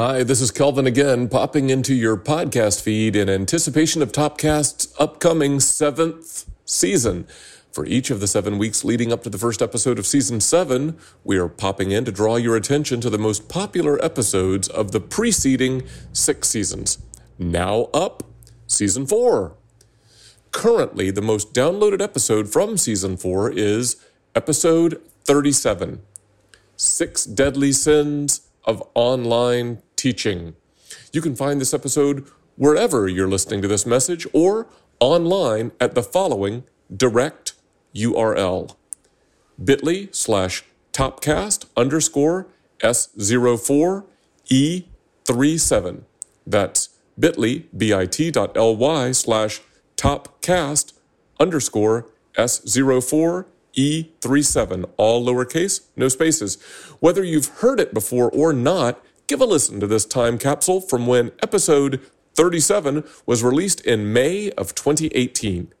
Hi, this is Kelvin again, popping into your podcast feed in anticipation of TopCast's upcoming 7th season. For each of the 7 weeks leading up to the first episode of Season 7, we are popping in to draw your attention to the most popular episodes of the preceding 6 seasons. Now up, Season 4. Currently, the most downloaded episode from Season 4 is Episode 37, 6 Deadly Sins of Online Teaching. You can find this episode wherever you're listening to this message or online at the following direct URL, bit.ly/topcast_S04E37. That's bit.ly/topcast_S04E37, all lowercase, no spaces. Whether you've heard it before or not, give a listen to this time capsule from when episode 37 was released in May of 2018.